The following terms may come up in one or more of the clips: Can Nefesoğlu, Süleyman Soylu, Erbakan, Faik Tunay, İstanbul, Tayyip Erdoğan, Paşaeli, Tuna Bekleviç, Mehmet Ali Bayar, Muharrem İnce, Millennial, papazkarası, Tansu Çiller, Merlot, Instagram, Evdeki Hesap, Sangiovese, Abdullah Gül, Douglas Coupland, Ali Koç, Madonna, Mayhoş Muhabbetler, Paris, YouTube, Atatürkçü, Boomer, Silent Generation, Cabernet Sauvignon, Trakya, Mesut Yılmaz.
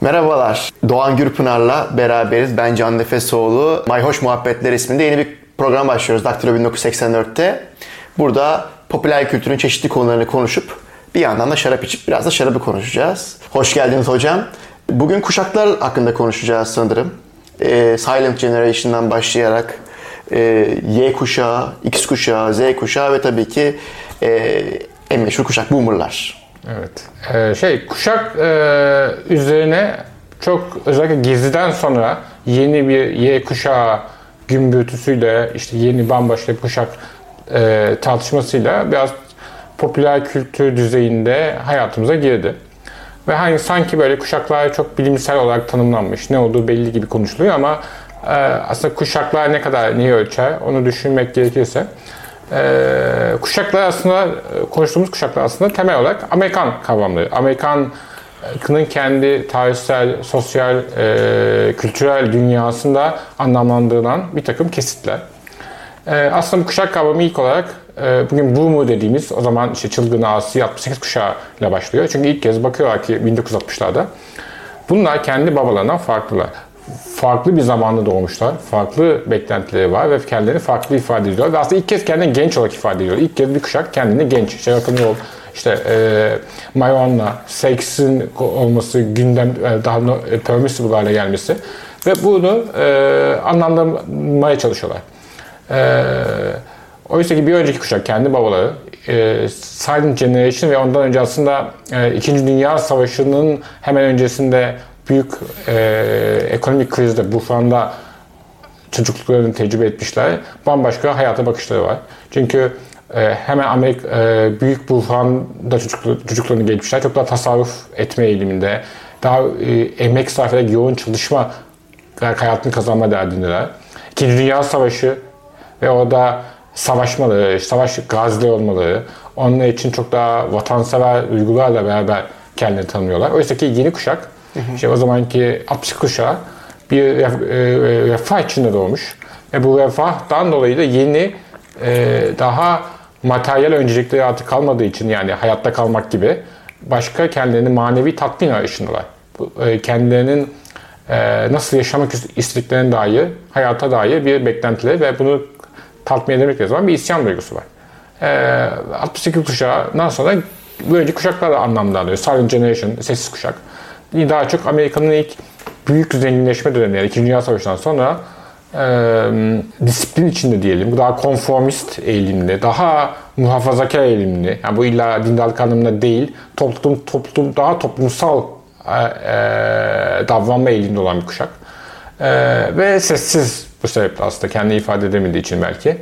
Merhabalar. Doğan Gürpınar'la beraberiz. Ben Can Nefesoğlu. Mayhoş Muhabbetler isminde yeni bir program başlıyoruz. Daktilo 1984'te. Burada popüler kültürün çeşitli konularını konuşup bir yandan da şarap içip biraz da şarabı konuşacağız. Hoş geldiniz hocam. Bugün kuşaklar hakkında konuşacağız sanırım. Silent Generation'dan başlayarak Y kuşağı, X kuşağı, Z kuşağı ve tabii ki en meşhur kuşak Boomer'lar. Evet. Kuşak üzerine çok özellikle Gezi'den sonra yeni bir Y kuşağı gümbürtüsüyle işte yeni bambaşka bir kuşak tartışmasıyla biraz popüler kültür düzeyinde hayatımıza girdi. Ve hani sanki böyle kuşaklar çok bilimsel olarak tanımlanmış, ne olduğu belli gibi konuşuluyor ama aslında kuşaklar ne kadar neyi ölçer onu düşünmek gerekirse kuşaklar aslında, konuştuğumuz kuşaklar aslında temel olarak Amerikan kavramları. Amerikan'ın kendi tarihsel, sosyal, kültürel dünyasında anlamlandırılan bir takım kesitler. Aslında bu kuşak kavramı ilk olarak bugün Boomer dediğimiz, o zaman işte çılgın asi 68 kuşağıyla başlıyor. Çünkü ilk kez bakıyorlar ki 1960'larda bunlar kendi babalarından farklılar. Farklı bir zamanda doğmuşlar, farklı beklentileri var ve kendilerini farklı ifade ediyorlar. Ve aslında ilk kez kendini genç olarak ifade ediyor. İlk kez bir kuşak kendini genç. Madonna, seksin olması, gündem daha permissible hale gelmesi ve bunu anlamlamaya çalışıyorlar. Oysa ki bir önceki kuşak, kendi babaları, Silent Generation ve ondan önce aslında 2. Dünya Savaşı'nın hemen öncesinde büyük ekonomik krizde, buhranda çocukluklarını tecrübe etmişler. Bambaşka hayata bakışları var. Çünkü hemen Amerika büyük buhranda çocuklarını gelişmişler. Çok daha tasarruf etme eğiliminde, daha emek sarf ederek yoğun çalışma hayatını kazanma derdindeler. 2. Dünya Savaşı ve orada savaşmaları, savaş gazileri olmaları, onlar için çok daha vatansever duygularla beraber kendilerini tanımlıyorlar. Oysa ki yeni kuşak, o zamanki 60 kuşağı bir refah içinde doğmuş. Bu refahtan dolayı da yeni, daha materyal öncelikleri artık kalmadığı için, yani hayatta kalmak gibi, başka kendilerini manevi tatmin arayışındalar. Kendilerinin nasıl yaşamak istediklerine dair, hayata dair bir beklentileri ve bunu tatmin edemekleri zaman bir isyan duygusu var. 68 kuşağından sonra böylece kuşaklar da anlamlandırıyor. Silent Generation, sessiz kuşak. Daha çok Amerika'nın ilk büyük zenginleşme dönemi, yani 2. Dünya Savaşı'ndan sonra disiplin içinde diyelim, daha konformist eğilimli, daha muhafazakar eğilimli, yani bu illa dindarlık anlamında değil, toplum daha toplumsal davranma eğilimli olan bir kuşak. Ve sessiz bu sebeple aslında kendini ifade edemediği için belki.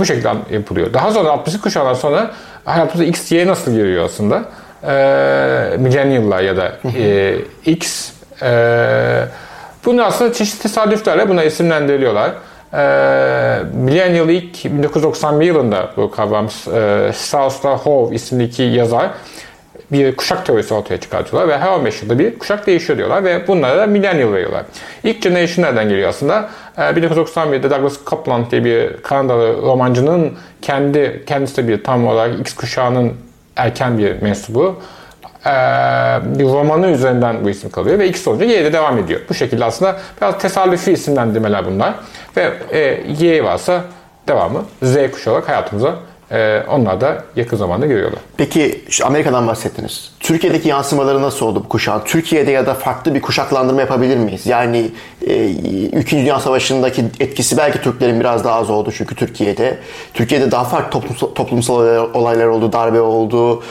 Bu şekilde yapılıyor. Daha sonra 60 kuşağından sonra hayatımıza X, Y nasıl giriyor aslında? Millennial'lar ya da X. Bunu aslında çeşitli tesadüflerle buna isimlendiriliyorlar. Millennial ilk 1991 yılında bu kavram Charles Lough isimdeki yazar bir kuşak teorisi ortaya çıkartıyorlar ve her 15 yılda bir kuşak değişiyor diyorlar ve bunlara da millennial veriyorlar. İlk generation nereden geliyor aslında? 1991'de Douglas Coupland diye bir Kanadalı romancının kendisi de bir tam olarak X kuşağının erken bir mensubu. Bir romanı üzerinden bu isim kalıyor ve X olunca Y'de devam ediyor. Bu şekilde aslında biraz tesadüfi isimlendirmeler bunlar. Ve Y varsa devamı Z kuşağı olarak hayatımıza onlar da yakın zamanda görüyorlar. Peki Amerika'dan bahsettiniz. Türkiye'deki yansımaları nasıl oldu bu kuşağın? Türkiye'de ya da farklı bir kuşaklandırma yapabilir miyiz? Yani 2. Dünya Savaşı'ndaki etkisi belki Türklerin biraz daha az oldu. Çünkü Türkiye'de daha farklı toplumsal olaylar oldu, darbe oldu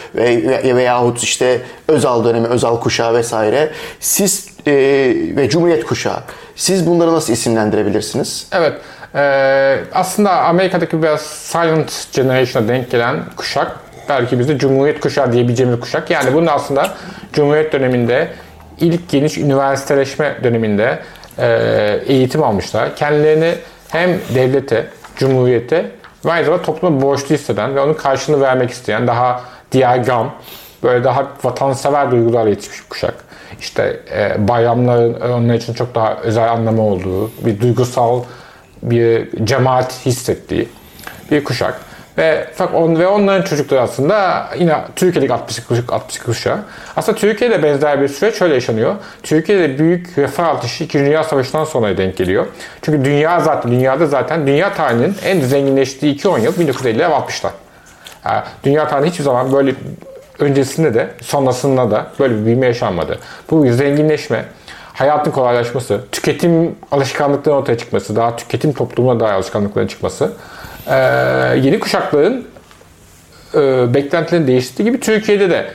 veyahut işte Özal dönemi, Özal kuşağı vesaire. Siz ve Cumhuriyet kuşağı, siz bunları nasıl isimlendirebilirsiniz? Evet. Aslında Amerika'daki biraz Silent Generation'a denk gelen kuşak, belki bizde Cumhuriyet kuşağı diyebileceğimiz kuşak. Yani bunun aslında Cumhuriyet döneminde ilk geniş üniversiteleşme döneminde eğitim almışlar. Kendilerini hem devlete, cumhuriyete ve aynı zamanda topluma borçlu hisseden ve onun karşılığını vermek isteyen, daha diagram, böyle daha vatansever duygularla yetişmiş bir kuşak. Bayramların onlar için çok daha özel anlamı olduğu, bir duygusal bir cemaat hissettiği bir kuşak. Ve onların çocukları aslında yine Türkiye'deki 60 kuşağı. Aslında Türkiye'de benzer bir süreç şöyle yaşanıyor. Türkiye'de büyük refah artışı 2. Dünya Savaşı'ndan sonra denk geliyor. Çünkü dünya tarihinin en zenginleştiği 2-10 yıl 1950'ler ve 60'lar. Yani dünya tarihi hiçbir zaman böyle öncesinde de sonrasında da böyle bir büyüme yaşanmadı. Bu zenginleşme, hayatın kolaylaşması, tüketim alışkanlıklarının ortaya çıkması, daha tüketim toplumuna dair alışkanlıkların çıkması, yeni kuşakların beklentilerin değiştiği gibi Türkiye'de de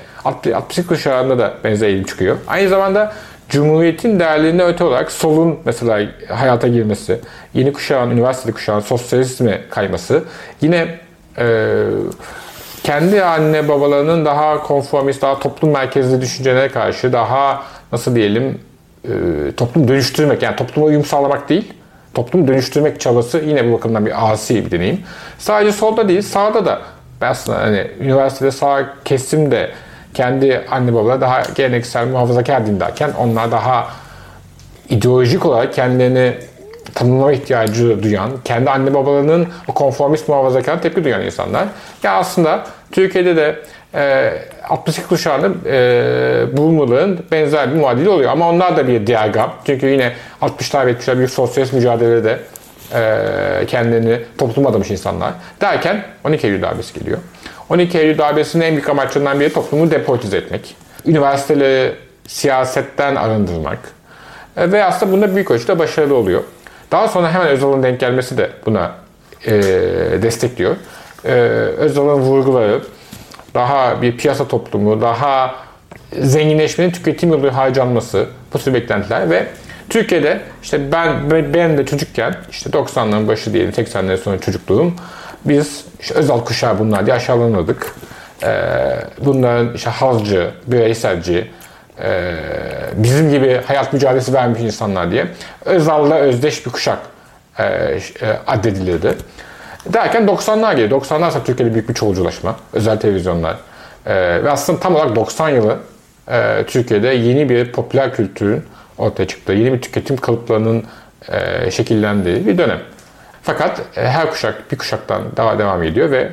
60 kuşağında da benzer eğilim çıkıyor. Aynı zamanda Cumhuriyet'in değerlerinden öte olarak solun mesela hayata girmesi, yeni kuşağın, üniversiteli kuşağın sosyalizme kayması, yine kendi anne babalarının daha konformist, daha toplum merkezli düşüncelere karşı daha toplum dönüştürmek, yani topluma uyum sağlamak değil, toplumu dönüştürmek çabası yine bu bakımdan bir asi bir deneyim. Sadece solda değil, sağda da aslında üniversitede sağ kesim de kendi anne babaları daha geleneksel muhafazakar dindarken onlar daha ideolojik olarak kendilerini tanımlama ihtiyacı duyan, kendi anne babalarının o konformist muhafazakarına tepki duyan insanlar. Ya aslında Türkiye'de de 62 kuşağının Boomer'ın benzer bir muadili oluyor. Ama onlar da bir diyagam. Çünkü yine 60'lar ve 70'ler büyük sosyalist mücadelede kendilerini topluma adamış insanlar. Derken 12 Eylül darbesi geliyor. 12 Eylül darbesinin en büyük amaçlarından biri toplumu depolitize etmek. Üniversiteleri siyasetten arındırmak. Ve aslında bunda büyük ölçüde başarılı oluyor. Daha sonra hemen Özal'ın denk gelmesi de buna destekliyor. Özal'ın vurguları daha bir piyasa toplumu, daha zenginleşmenin tüketim yoluyla harcanması, bu tür beklentiler ve Türkiye'de işte ben de çocukken işte 90'ların başı diyelim 80'lerin sonu çocukluğum biz işte Özal kuşağı bunlar diye aşağılanırdık. Bunların işte halcı, bireyselci, bizim gibi hayat mücadelesi vermiş insanlar diye Özal'la özdeş bir kuşak addedilirdi. Derken 90'lar geliyor. 90'lar ise Türkiye'de büyük bir çoğulculaşma. Özel televizyonlar. Ve aslında tam olarak 90 yılı Türkiye'de yeni bir popüler kültürün ortaya çıktığı, yeni bir tüketim kalıplarının şekillendiği bir dönem. Fakat her kuşak bir kuşaktan daha devam ediyor ve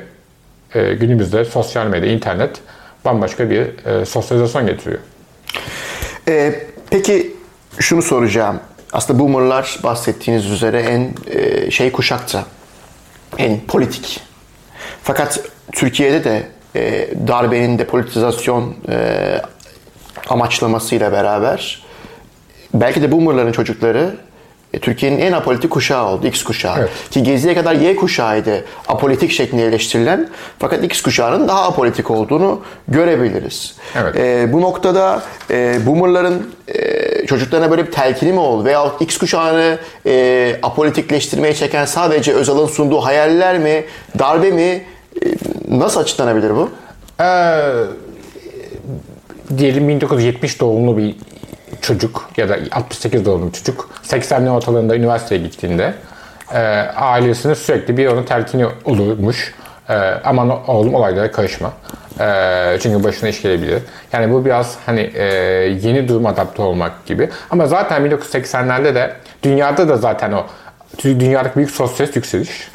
günümüzde sosyal medya, internet bambaşka bir sosyalizasyon getiriyor. Peki şunu soracağım. Aslında Boomer'lar bahsettiğiniz üzere en kuşakta. En politik. Fakat Türkiye'de de darbenin depolitizasyon amaçlamasıyla beraber belki de Boomer'ların çocukları Türkiye'nin en apolitik kuşağı oldu. X kuşağı. Evet. Ki Gezi'ye kadar Y kuşağıydı. Apolitik şeklinde eleştirilen fakat X kuşağının daha apolitik olduğunu görebiliriz. Evet. Bu noktada Boomer'ların çocuklarına böyle bir telkini mi oldu? Veyahut X kuşağını apolitikleştirmeye çeken sadece Özal'ın sunduğu hayaller mi? Darbe mi? Nasıl açıklanabilir bu? Diyelim 1970 doğumlu bir çocuk ya da 68 doğumlu çocuk 80'li ortalarında üniversiteye gittiğinde ailesinin sürekli bir onun telkini olurmuş. Aman oğlum olaylara karışma. Çünkü başına iş gelebilir. Yani bu biraz yeni durum adapte olmak gibi. Ama zaten 1980'lerde de dünyada da zaten o dünyadaki büyük sosyalist yükseliş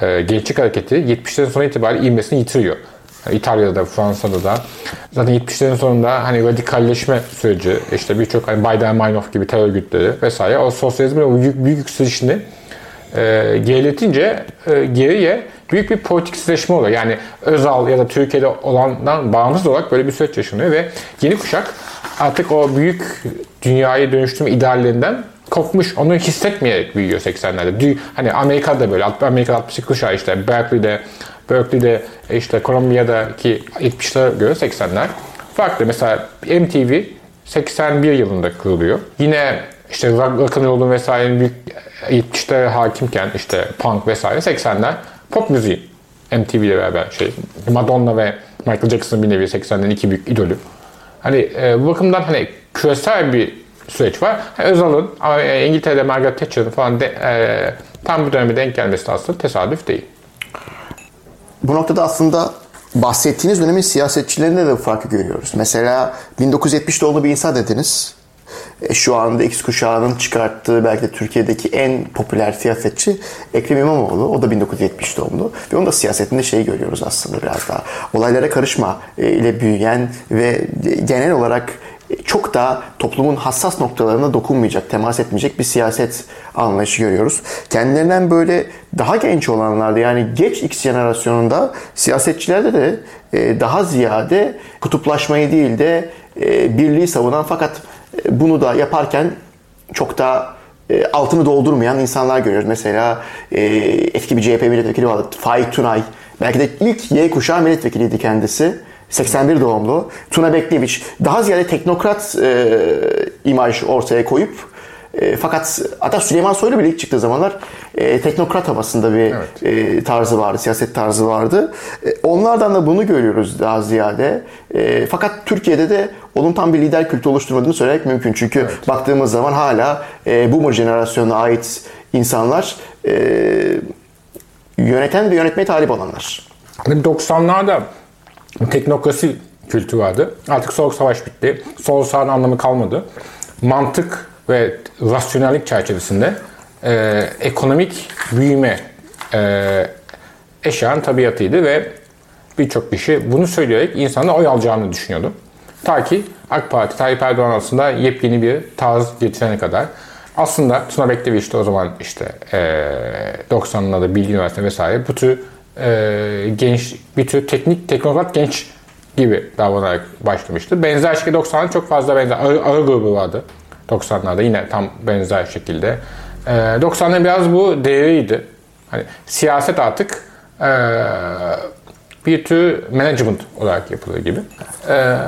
gençlik hareketi 70'lerin sonu itibariyle ivmesini yitiriyor. İtalya'da da, Fransa'da da. Zaten 70'lerin sonunda radikalleşme süreci, işte birçok Biden-Meinhof gibi terör örgütleri vesaire o sosyalizmin o büyük yükselişini geriletince geriye büyük bir politiksizleşme oluyor. Yani Özal ya da Türkiye'de olandan bağımsız olarak böyle bir süreç yaşanıyor ve yeni kuşak artık o büyük dünyayı dönüştürme ideallerinden kopmuş, onu hissetmeyerek büyüyor 80'lerde. Amerika'da böyle, Amerika'da 62 kuşağı işte Berkeley'de işte Columbia'daki 70'lere göre 80'ler farklı. Mesela MTV 81 yılında kuruluyor. Yine işte rock'n'roll'un vesairenin büyük 70'lere hakimken işte punk vesaire 80'ler pop müziği MTV ile beraber Madonna ve Michael Jackson'ın bir nevi 80'lerin iki büyük idolü. Bu bakımdan küresel bir süreç var. Özal'ın İngiltere'de Margaret Thatcher'ın falan tam bu döneme denk gelmesi aslında tesadüf değil. Bu noktada aslında bahsettiğiniz dönemin siyasetçilerinde de bu farkı görüyoruz. Mesela 1970 doğumlu bir insan dediniz. Şu anda X kuşağının çıkarttığı belki de Türkiye'deki en popüler siyasetçi Ekrem İmamoğlu. O da 1970 doğumlu. Ve onun da siyasetinde şeyi görüyoruz aslında biraz daha. Olaylara karışma ile büyüyen ve genel olarak çok da toplumun hassas noktalarına dokunmayacak, temas etmeyecek bir siyaset anlayışı görüyoruz. Kendilerinden böyle daha genç olanlarda, yani geç X jenerasyonunda siyasetçilerde de daha ziyade kutuplaşmayı değil de birliği savunan fakat bunu da yaparken çok da altını doldurmayan insanlar görüyoruz. Mesela eski bir CHP milletvekili vardı, Faik Tunay. Belki de ilk Y kuşağı milletvekiliydi kendisi. 81 doğumlu. Tuna Bekleviç. Daha ziyade teknokrat imaj ortaya koyup fakat hatta Süleyman Soylu bile ilk çıktığı zamanlar teknokrat havasında bir tarzı vardı, siyaset tarzı vardı. Onlardan da bunu görüyoruz daha ziyade. Fakat Türkiye'de de onun tam bir lider kültü oluşturmadığını söylemek mümkün. Çünkü baktığımız zaman hala Boomer jenerasyonuna ait insanlar yöneten ve yönetmeye talip olanlar. 90'larda teknokrasi kültürü vardı. Artık soğuk savaş bitti. Sol sağın anlamı kalmadı. Mantık ve rasyonellik çerçevesinde ekonomik büyüme eşyanın tabiatıydı ve birçok kişi bunu söyleyerek insana oy alacağını düşünüyordu. Ta ki AK Parti, Tayyip Erdoğan aslında yepyeni bir tarz getirene kadar. Aslında Tuna Bekleviç işte o zaman işte 90'larda Bilgi Üniversitesi vesaire bu tür genç, bir tür teknik, teknokrat genç gibi davranarak başlamıştı. Benzer şekilde 90'larda çok fazla benzer. Ağır grubu vardı 90'larda yine tam benzer şekilde. 90'larda biraz bu değeriydi. Hani siyaset artık bir tür management olarak yapılır gibi.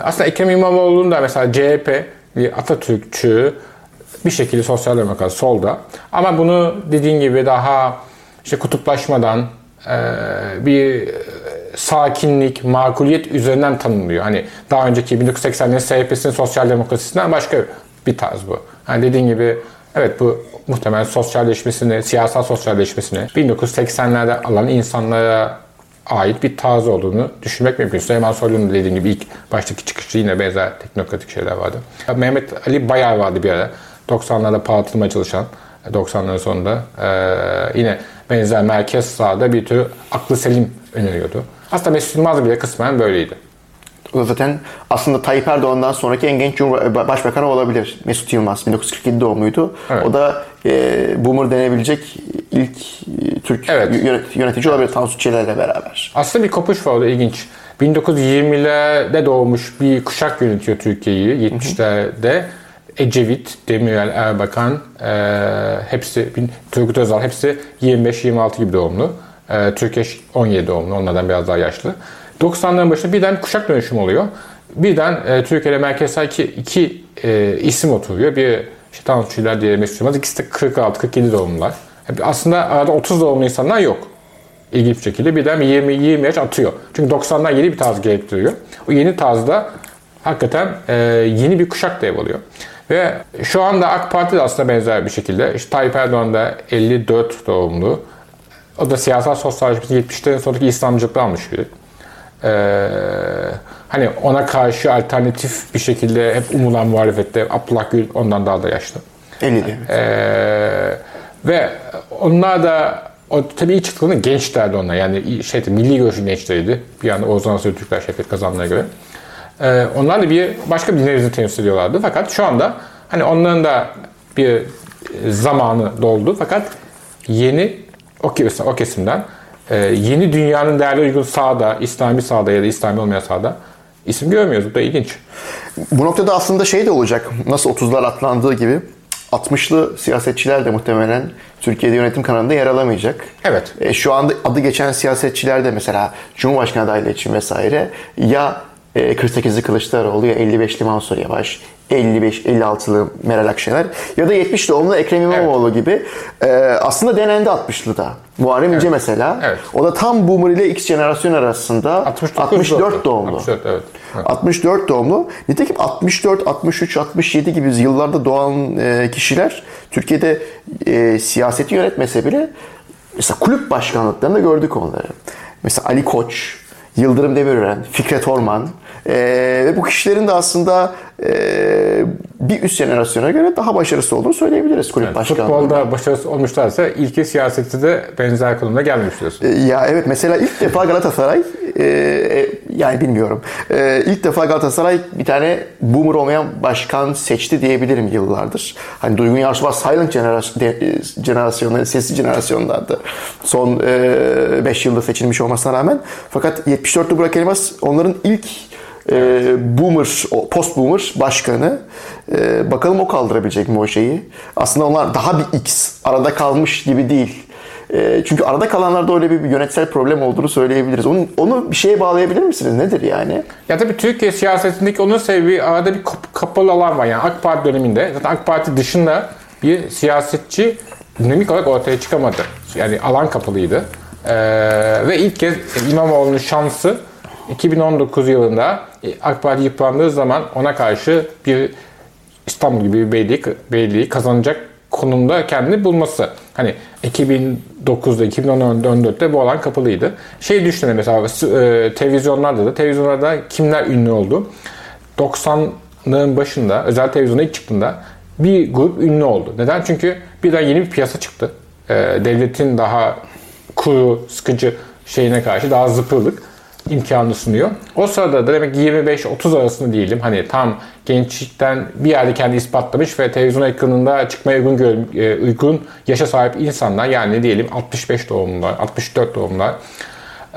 Aslında Ekrem İmamoğlu'nun da mesela CHP, Atatürkçü, bir şekilde sosyal demokrat solda. Ama bunu dediğin gibi daha işte kutuplaşmadan bir sakinlik, makuliyet üzerinden tanımlıyor. Hani daha önceki 1980'lerin CHP'sinin sosyal demokrasisinden başka bir tarz bu. Hani dediğin gibi evet bu muhtemelen sosyalleşmesini, siyasal sosyalleşmesini 1980'lerde alan insanlara ait bir tarz olduğunu düşünmek mümkün. Süleyman Soylu'nun dediğim gibi ilk baştaki çıkışı yine benzer teknokratik şeyler vardı. Mehmet Ali Bayar vardı bir ara. 90'larda parlatılmaya çalışan, 90'ların sonunda yine benzer merkez sağda bir tür aklı selim öneriyordu. Aslında Mesut Yılmaz bile kısmen böyleydi. Zaten aslında Tayyip Erdoğan'dan sonraki en genç başbakan olabilir Mesut Yılmaz. 1947 doğumluydu. Evet. O da Boomer denebilecek ilk Türk yönetici olabilir Tansu Çiller'le beraber. Aslında bir kopuş var, o da ilginç. 1920'lerde doğmuş bir kuşak yönetiyor Türkiye'yi 70'lerde. Ecevit, Demirel, Erbakan hepsi, Turgut Özal hepsi 25-26 gibi doğumlu. Türkiye 17 doğumlu, onlardan biraz daha yaşlı. 90'ların başında birden kuşak dönüşümü oluyor. Birden Türkiye'de merkezsel iki isim oturuyor. Bir işte Tansu Çiller, diğeri Mesut Yılmaz. İkisi de 46-47 doğumlular. Aslında arada 30 doğumlu insanlar yok. İlginç bir şekilde birden 20 yaş atıyor. Çünkü 90'lar yeni bir tarz gerektiriyor. O yeni tarzda hakikaten yeni bir kuşak da ev alıyor. Ve şu anda AK Parti de aslında benzer bir şekilde. İşte Tayyip Erdoğan da 54 doğumlu. O da siyasal sosyalleşmesi 70'lerin sonraki İslamcılıkla almış biri. Hani ona karşı alternatif bir şekilde hep umulan muhalefette Abdullah Gül ondan daha da yaşlı. 57. Ve onlar da o tabii ilk çıktığında gençlerdi onlar. Yani milli görüşün gençleriydi. Bir anda Oğuzhan Söztürkler Şevket Kazanlı'ya göre. Onlar da başka bir nevi temsil ediyorlardı. Fakat şu anda hani onların da bir zamanı doldu. Fakat yeni o kesimden yeni dünyanın değerli uygun sağda, İslami sağda ya da İslami olmayan sağda isim görmüyoruz. Bu da ilginç. Bu noktada aslında şey de olacak. Nasıl 30'lar atlandığı gibi 60'lı siyasetçiler de muhtemelen Türkiye'de yönetim kanalında yer alamayacak. Evet. Şu anda adı geçen siyasetçiler de mesela Cumhurbaşkanı adaylığı için vesaire ya 48'li Kılıçdaroğlu ya 55'li Mansur Yavaş, 55-56'lı Meral Akşener ya da 70 doğumlu Ekrem İmamoğlu gibi aslında denendi 60'lıda. Muharrem İnce mesela. Evet. O da tam Boomer ile X jenerasyon arasında 64 doğumlu. 64 doğumlu. Nitekim 64, 63, 67 gibi yıllarda doğan kişiler Türkiye'de siyaseti yönetmese bile mesela kulüp başkanlıklarında gördük onları. Mesela Ali Koç, Yıldırım Demirören, Fikret Orman ve bu kişilerin de aslında bir üst jenerasyona göre daha başarısız olduğunu söyleyebiliriz kulüp başkanlığı. Futbolda başarısız olmuşlarsa ilki siyasette de benzer konumda gelmiş diyorsun. Ya evet, mesela ilk defa Galatasaray yani bilmiyorum. İlk defa Galatasaray bir tane Boomer olmayan başkan seçti diyebilirim yıllardır. Hani Duygun Yarsuvar Silent jenerasyonları, sessiz jenerasyonlardı. Son 5 yılda seçilmiş olmasına rağmen. Fakat 74'lü Burak Elmas onların ilk Boomer, post Boomer başkanı. Bakalım o kaldırabilecek mi o şeyi? Aslında onlar daha bir X arada kalmış gibi değil. Çünkü arada kalanlarda öyle bir yönetsel problem olduğunu söyleyebiliriz. Onu bir şeye bağlayabilir misiniz? Nedir yani? Ya tabii Türkiye siyasetindeki onun sebebi arada bir kapalı alan var. Yani AK Parti döneminde zaten AK Parti dışında bir siyasetçi dinamik olarak ortaya çıkamadı. Yani alan kapalıydı. Ve ilk kez İmamoğlu'nun şansı 2019 yılında AK Parti yıprandığı zaman ona karşı bir İstanbul gibi bir beyliği kazanacak konumda kendini bulması. Hani 2009'da, 2014'te bu alan kapalıydı. Şey düşünelim mesela televizyonlarda kimler ünlü oldu? 90'ların başında özel televizyona ilk çıktığında bir grup ünlü oldu. Neden? Çünkü birden yeni bir piyasa çıktı. Devletin daha kuru, sıkıcı şeyine karşı daha zıpırlık imkanı sunuyor. O sırada da demek ki 25-30 arasında diyelim, hani tam gençlikten bir yerde kendi ispatlamış ve televizyon ekranında çıkmaya uygun yaşa sahip insanlar, yani diyelim 65 doğumlular, 64 doğumlular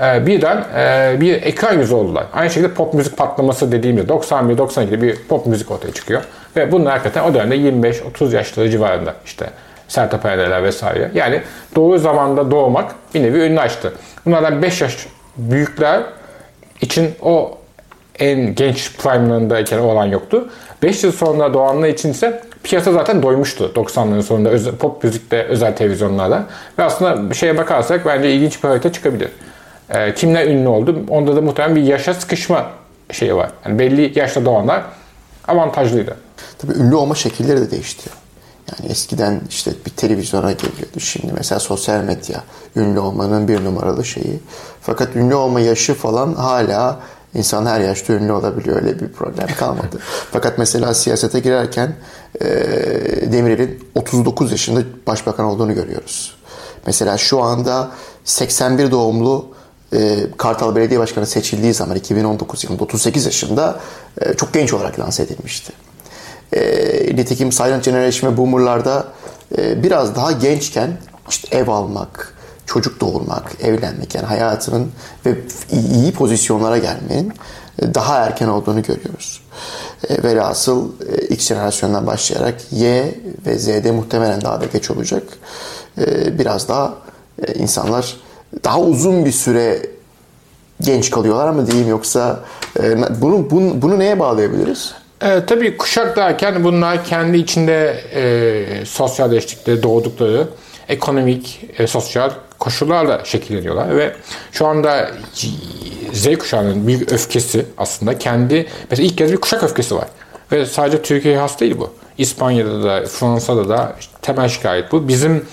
birden bir ekran yüzü oldular. Aynı şekilde pop müzik patlaması dediğimiz 91-92'de bir pop müzik ortaya çıkıyor ve bunlar hakikaten o dönemde 25-30 yaşları civarında, işte Sertab Erener'ler vesaire. Yani doğru zamanda doğmak bir nevi önünü açtı. Bunlardan 5 yaş büyükler için o en genç prime'larındayken o alan yoktu. 5 yıl sonra doğanlar için ise piyasa zaten doymuştu 90'ların sonunda pop müzikte, özel televizyonlarda. Ve aslında şeye bakarsak bence ilginç bir harita çıkabilir. Kimler ünlü oldu? Onda da muhtemelen bir yaşa sıkışma şeyi var. Yani belli yaşta doğanlar avantajlıydı. Tabii ünlü olma şekilleri de değişti. Yani eskiden işte bir televizyona geliyordu. Şimdi mesela sosyal medya ünlü olmanın bir numaralı şeyi. Fakat ünlü olma yaşı falan hala insan her yaşta ünlü olabiliyor. Öyle bir problem kalmadı. Fakat mesela siyasete girerken Demirel'in 39 yaşında başbakan olduğunu görüyoruz. Mesela şu anda 81 doğumlu Kartal Belediye Başkanı seçildiği zaman 2019 yılında 38 yaşında çok genç olarak lanse edilmişti. Nitekim Silent Generation ve Boomer'larda biraz daha gençken işte ev almak, çocuk doğurmak, evlenmek, yani hayatının ve iyi pozisyonlara gelmenin daha erken olduğunu görüyoruz. Velhasıl X jenerasyondan başlayarak Y ve Z'de muhtemelen daha da geç olacak. Biraz daha insanlar daha uzun bir süre genç kalıyorlar mı diyeyim, yoksa bunu neye bağlayabiliriz? Tabii kuşak derken bunlar kendi içinde sosyalleştikleri, doğdukları ekonomik, sosyal koşullarla şekilleniyorlar ve şu anda Z kuşağının bir öfkesi aslında kendi, mesela ilk kez bir kuşak öfkesi var ve sadece Türkiye'ye has değil bu. İspanya'da da, Fransa'da da işte temel şikayet bu. Bizim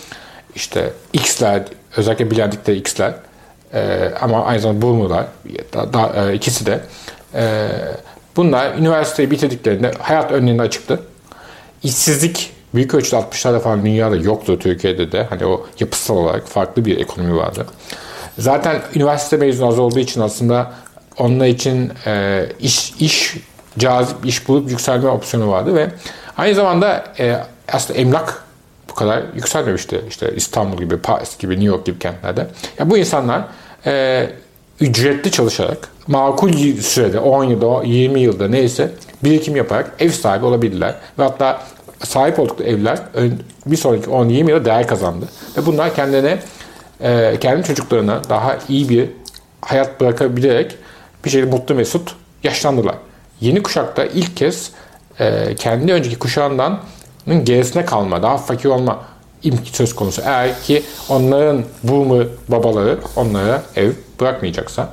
işte X'ler, özellikle bilendikleri X'ler ama aynı zamanda Boomer'lar, ikisi de bunlar üniversiteyi bitirdiklerinde hayat önlerinde açıktı. İşsizlik büyük ölçüde 60'larda falan dünyada yoktu, Türkiye'de de. Hani o yapısal olarak farklı bir ekonomi vardı. Zaten üniversite mezunu az olduğu için aslında onlar için cazip iş bulup yükselme opsiyonu vardı ve aynı zamanda aslında emlak bu kadar yükselmemişti. İşte İstanbul gibi, Paris gibi, New York gibi kentlerde. Ya bu insanlar ücretli çalışarak makul sürede 10 yılda, 20 yılda neyse birikim yaparak ev sahibi olabildiler. Ve hatta sahip oldukları evler bir sonraki 10-20 yılda değer kazandı. Ve bunlar kendi çocuklarına daha iyi bir hayat bırakabilerek bir şekilde mutlu mesut yaşlandılar. Yeni kuşakta ilk kez kendi önceki kuşağından gerisine kalma, daha fakir olma söz konusu. Eğer ki onların boomer babaları onlara ev bırakmayacaksa.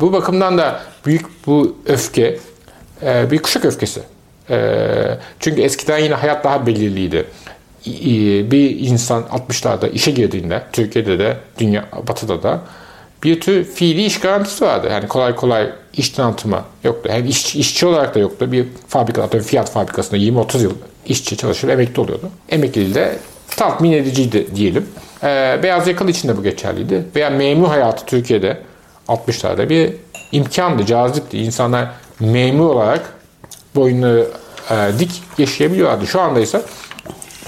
Bu bakımdan da büyük bu öfke bir kuşak öfkesi. Çünkü eskiden yine hayat daha belirliydi. Bir insan 60'larda işe girdiğinde, Türkiye'de de, dünya, batıda da bir tür fiili iş garantisi vardı. Yani kolay kolay işten atılma yoktu. Hem yani işçi olarak da yoktu. Bir fabrikada, tabii Fiat fabrikasında 20-30 yıl işçi çalışır, emekli oluyordu. Emekliliği de tatmin ediciydi diyelim. Beyaz yakalı için de bu geçerliydi. Veya memur hayatı Türkiye'de 60'larda bir imkandı, cazipti. İnsanlar memur olarak boynunu dik yaşayabiliyorlardı. Şu anda ise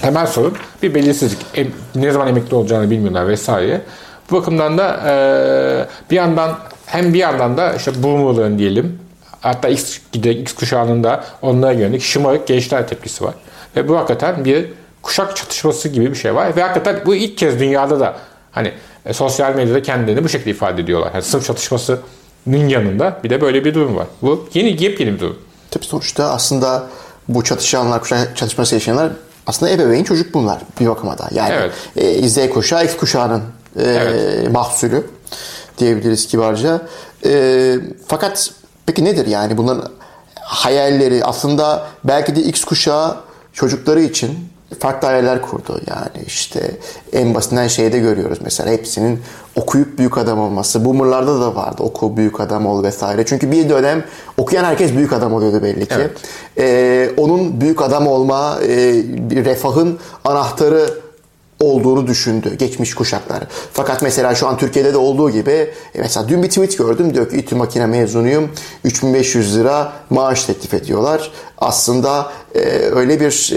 temel sorun bir belirsizlik. Ne zaman emekli olacağını bilmiyorlar vesaire. Bu bakımdan da bir yandan hem bir yandan da işte Boomer'ların diyelim, hatta X kuşağının da onlara yönelik şımarık gençler tepkisi var. Ve bu hakikaten bir kuşak çatışması gibi bir şey var. Ve hakikaten bu ilk kez dünyada da hani sosyal medyada kendilerini bu şekilde ifade ediyorlar. Yani sınıf çatışmasının yanında bir de böyle bir durum var. Bu yepyeni bir durum. Tabii sonuçta aslında bu çatışanlar, kuşak çatışması yaşayanlar aslında ebeveyn çocuk bunlar bir bakıma da. Yani evet. Z kuşağı, X kuşağının evet, mahsulü diyebiliriz kibarca. Fakat peki nedir yani bunların hayalleri? Aslında belki de X kuşağı çocukları için farklı hayaller kurdu. Yani işte en basitinden şeyde görüyoruz mesela hepsinin okuyup büyük adam olması. Boomer'larda da vardı oku büyük adam ol vesaire. Çünkü bir dönem okuyan herkes büyük adam oluyordu belli ki. Evet. Onun büyük adam olma, refahın anahtarı olduğunu düşündü geçmiş kuşaklar. Fakat mesela şu an Türkiye'de de olduğu gibi mesela dün bir tweet gördüm diyor ki İTÜ makine mezunuyum 3500 lira maaş teklif ediyorlar. Aslında öyle bir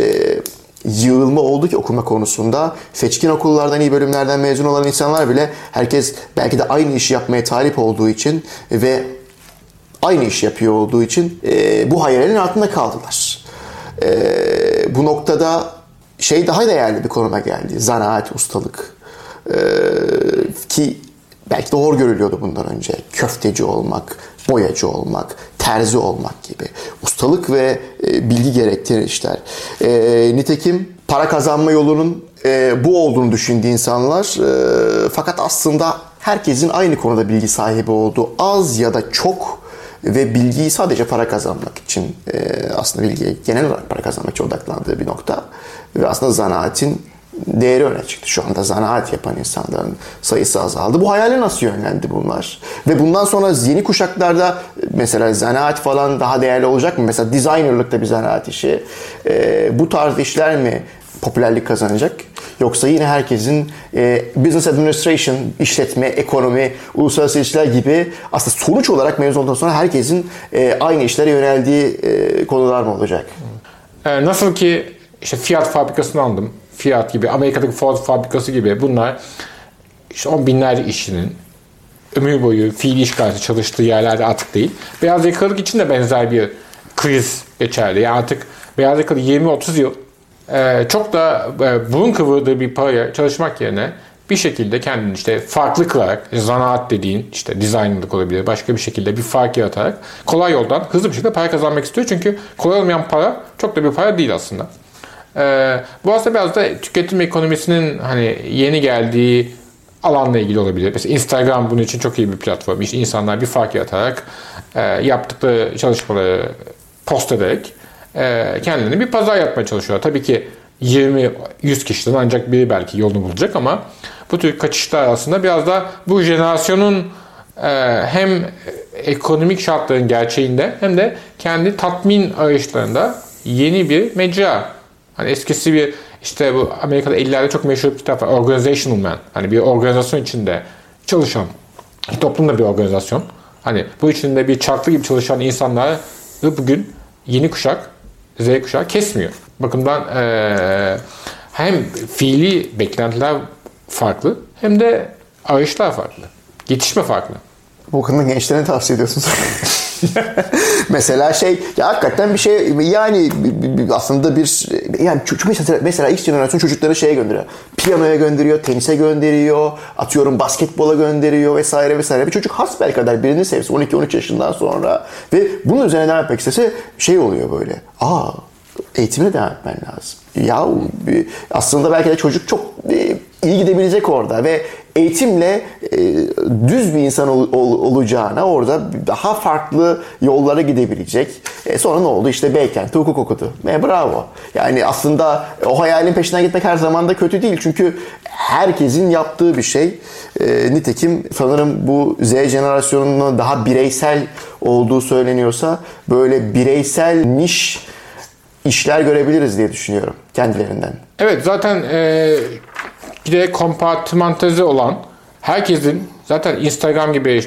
yığılma oldu ki okuma konusunda seçkin okullardan iyi bölümlerden mezun olan insanlar bile herkes belki de aynı işi yapmaya talip olduğu için ve aynı işi yapıyor olduğu için bu hayalin altında kaldılar. Bu noktada şey daha değerli bir konuma geldi. Zanaat, ustalık. Ki belki de hor görülüyordu bundan önce. Köfteci olmak, boyacı olmak, terzi olmak gibi. Ustalık ve bilgi gerektiren işler. Nitekim para kazanma yolunun bu olduğunu düşündü insanlar. Fakat aslında herkesin aynı konuda bilgi sahibi olduğu az ya da çok ve bilgiyi sadece para kazanmak için aslında bilgiye genel olarak para kazanmak için odaklandığı bir nokta ve aslında zanaatin değeri öne çıktı. Şu anda zanaat yapan insanların sayısı azaldı. Bu hayale nasıl yönlendi bunlar? Ve bundan sonra yeni kuşaklarda mesela zanaat falan daha değerli olacak mı? Mesela designerlık da bir zanaat işi. Bu tarz işler mi popülerlik kazanacak? Yoksa yine herkesin business administration, işletme, ekonomi, uluslararası ilişkiler gibi aslında sonuç olarak mevzu olduktan sonra herkesin aynı işlere yöneldiği konular mı olacak? Nasıl ki işte Fiat fabrikasını aldım. Fiat gibi, Amerika'daki Ford fabrikası gibi bunlar işte on binlerce işçinin ömür boyu fiili iş karşı çalıştığı yerlerde artık değil. Beyaz yakalık için de benzer bir kriz geçerli. Yani artık beyaz yakalık 20-30 yıl çok da burun kıvırdığı bir paraya çalışmak yerine bir şekilde kendini işte farklı kılarak zanaat dediğin işte designerlık olabilir başka bir şekilde bir fark yaratarak kolay yoldan hızlı bir şekilde para kazanmak istiyor. Çünkü kolay olmayan para çok da bir para değil aslında. Bu aslında biraz da tüketim ekonomisinin hani yeni geldiği alanla ilgili olabilir. Mesela Instagram bunun için çok iyi bir platform. İşte insanlar bir fark yaratarak yaptıkları çalışmaları post ederek kendilerini bir pazar yapmaya çalışıyorlar. Tabii ki 20-100 kişiden ancak biri belki yolunu bulacak ama bu tür kaçışlar aslında biraz da bu jenerasyonun hem ekonomik şartların gerçeğinde hem de kendi tatmin arayışlarında yeni bir mecra. Hani eskisi bir işte bu Amerika'da 50'lerde çok meşhur bir kitap var. Organizational Man. Hani bir organizasyon içinde çalışan, toplumda bir organizasyon. Hani bu içinde bir çarklı gibi çalışan insanları bugün yeni kuşak, Z kuşağı kesmiyor. Bakımdan hem fiili beklentiler farklı hem de arayışlar farklı. Yetişme farklı. Bu konuda gençlere tavsiye ediyorsunuz. Mesela şey ya hakikaten bir şey yani aslında bir yani mesela ilk jenerasyon çocukları şeye gönderiyor. Piyanoya gönderiyor, tenise gönderiyor, atıyorum basketbola gönderiyor vesaire vesaire. Bir çocuk hasbelkader birini sevse 12-13 yaşından sonra ve bunun üzerine devam etmek istese şey oluyor böyle. Aa, eğitimine devam etmen lazım. Ya aslında belki de çocuk çok iyi gidebilecek orada ve eğitimle düz bir insan olacağına orada daha farklı yollara gidebilecek. Sonra ne oldu? İşte Beykent'te hukuk okudu. Bravo. Yani aslında o hayalin peşinden gitmek her zaman da kötü değil. Çünkü herkesin yaptığı bir şey. Nitekim sanırım bu Z jenerasyonunun daha bireysel olduğu söyleniyorsa böyle bireysel niş işler görebiliriz diye düşünüyorum kendilerinden. Evet, zaten giderek kompartmantalize olan herkesin zaten Instagram gibi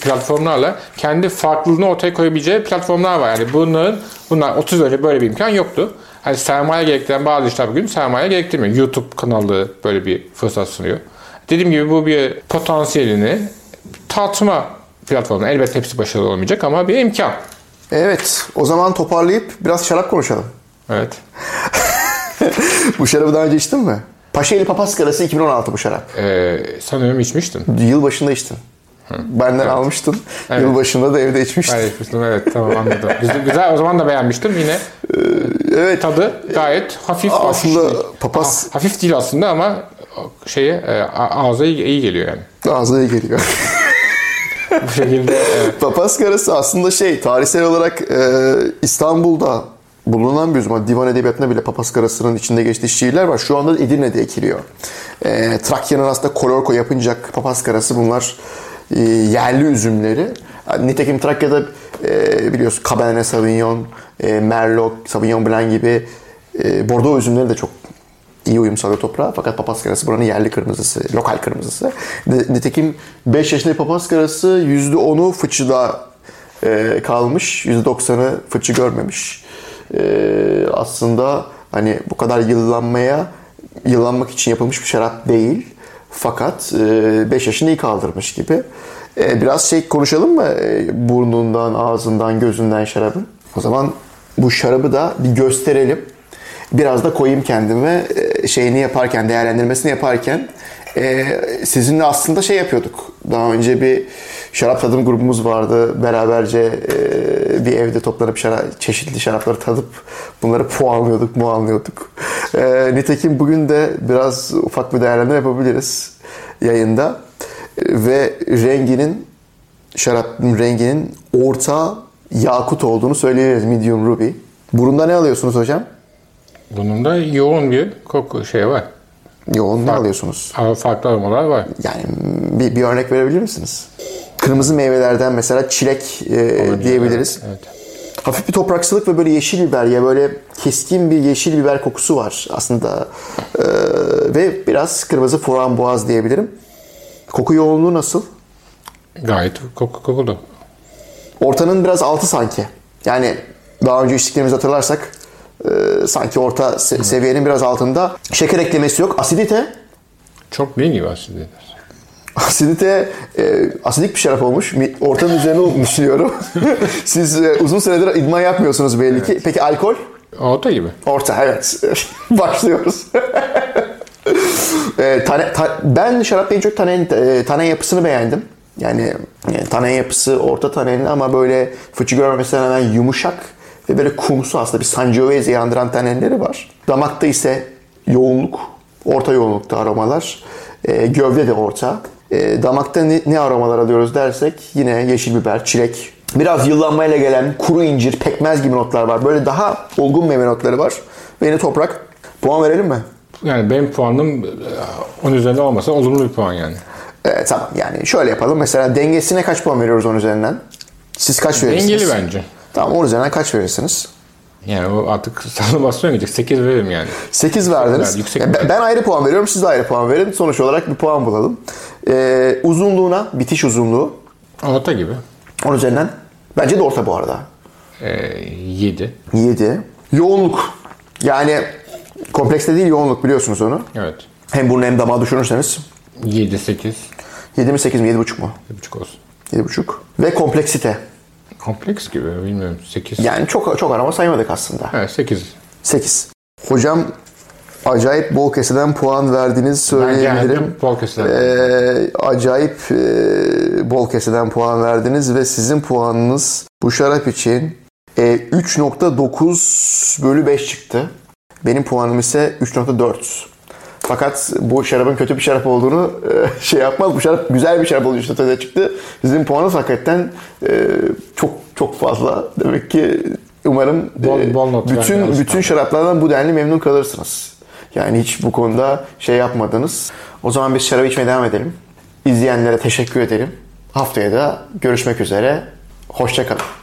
platformlarla kendi farklılığını ortaya koyabileceği platformlar var. Yani bunlar 30 önce böyle bir imkan yoktu. Hani sermaye gerektiren bazı işler bugün sermaye gerektirmiyor. YouTube kanalı böyle bir fırsat sunuyor. Dediğim gibi bu bir potansiyelini tartma platformu. Elbette hepsi başarılı olmayacak ama bir imkan. Evet, o zaman toparlayıp biraz şarap konuşalım. Evet. Bu şarabı daha önce içtin mi? Paşaeli papazkarası 2016 bu şarap. Sanıyorum içmiştin. Yılbaşında içtin. Hı. Benden evet. Almıştın. Evet. Yılbaşında da evde içmiştin. Ben içmiştim, evet, tamam, anladım. Güzel, o zaman da beğenmiştim yine. Evet. Tadı gayet hafif. Aslında papaz... Hafif değil aslında ama ağza iyi geliyor yani. Ağza iyi geliyor. Bu şekilde... Evet. Papazkarası aslında tarihsel olarak İstanbul'da bulunan bir üzüm. Divan edebiyatına bile papazkarasının içinde geçtiği şiirler var. Şu anda Edirne'de ekiliyor. Trakya'nın aslında kolorko yapınacak papazkarası bunlar yerli üzümleri. Nitekim Trakya'da biliyorsun Cabernet Sauvignon, Merlot, Sauvignon Blanc gibi Bordeaux üzümleri de çok iyi uyum sağlıyor toprağa. Fakat papazkarası buranın yerli kırmızısı, lokal kırmızısı. Nitekim 5 yaşındaki papazkarası %10'u fıçıda kalmış, %90'ı fıçı görmemiş. Aslında hani bu kadar yıllanmak için yapılmış bir şarap değil. Fakat 5 yaşını iyi kaldırmış gibi. Biraz konuşalım mı? Burnundan, ağzından, gözünden şarabın. O zaman bu şarabı da bir gösterelim. Biraz da koyayım kendime değerlendirmesini yaparken. Sizinle aslında yapıyorduk. Daha önce bir şarap tadım grubumuz vardı. Beraberce bir evde toplanıp çeşitli şarapları tadıp bunları puanlıyorduk. Nitekim bugün de biraz ufak bir değerlendirme yapabiliriz yayında. Ve şarapın renginin orta yakut olduğunu söyleyebiliriz. Medium Ruby. Burunda ne alıyorsunuz hocam? Bununda yoğun bir koku var. Yoğun ne alıyorsunuz? Farklı aromalar var. Yani bir örnek verebilir misiniz? Kırmızı meyvelerden mesela çilek diyebiliriz. Evet. Hafif bir topraksılık ve böyle yeşil biber böyle keskin bir yeşil biber kokusu var aslında. Ve biraz kırmızı frambuaz diyebilirim. Koku yoğunluğu nasıl? Gayet kokulu. Ortanın biraz altı sanki. Yani daha önce içtiklerimizi hatırlarsak sanki orta seviyenin biraz altında. Şeker eklemesi yok. Asidite? Çok değil gibi asidite. Asidite, asidik bir şarap olmuş. Ortanın üzerine olmuş diyorum. Siz uzun süredir idman yapmıyorsunuz belli ki. Evet. Peki alkol? Orta gibi. Orta, evet. Başlıyoruz. Ben şarapta en çok tanen yapısını beğendim. Yani tanen yapısı orta tanenli ama böyle fıçı görmemesine rağmen yumuşak. Ve böyle kumsu aslında bir Sangiovese yandıran tanenleri var. Damakta ise yoğunluk, orta yoğunlukta aromalar. Gövde de orta. Damakta ne aromalar alıyoruz dersek yine yeşil biber, çilek. Biraz yıllanmayla gelen kuru incir, pekmez gibi notlar var. Böyle daha olgun meyve notları var. Ve yine toprak. Puan verelim mi? Yani benim puanım 10 üzerinden olmasa olumlu bir puan yani. Tamam, yani şöyle yapalım. Mesela dengesine kaç puan veriyoruz 10 üzerinden? Siz kaç verirsiniz? Dengeli bence. Tamam, 10 üzerinden kaç verirsiniz? Yani o artık sana basmayacak. 8 veririm yani. 8 verdiniz. Ben ayrı puan veriyorum, siz de ayrı puan verin. Sonuç olarak bir puan bulalım. Uzunluğuna, bitiş uzunluğu? Orta gibi. 10 üzerinden? Bence de orta bu arada. 7. Yoğunluk. Yani komplekste değil, yoğunluk, biliyorsunuz onu. Evet. Hem burnu hem damağı düşünürseniz. 7-8. 7 mi 8 mi? 7,5 mu? 7,5 olsun. 7,5. Ve kompleksite. Kompleks gibi, bilmiyorum. 8. Yani çok arama saymadık aslında. Evet, 8. Hocam acayip bol keseden puan verdiğinizi söyleyebilirim. Bol keseden. Acayip bol keseden puan verdiniz ve sizin puanınız bu şarap için 3.9/5 çıktı. Benim puanım ise 3.4. Fakat bu şarabın kötü bir şarap olduğunu yapmaz. Bu şarap güzel bir şarap olduğu için ortaya çıktı. Sizin puanınız hakikaten çok çok fazla. Demek ki umarım bol bütün şaraplardan bu denli memnun kalırsınız. Yani hiç bu konuda şey yapmadınız. O zaman biz şarap içmeye devam edelim. İzleyenlere teşekkür edelim. Haftaya da görüşmek üzere. Hoşça kalın.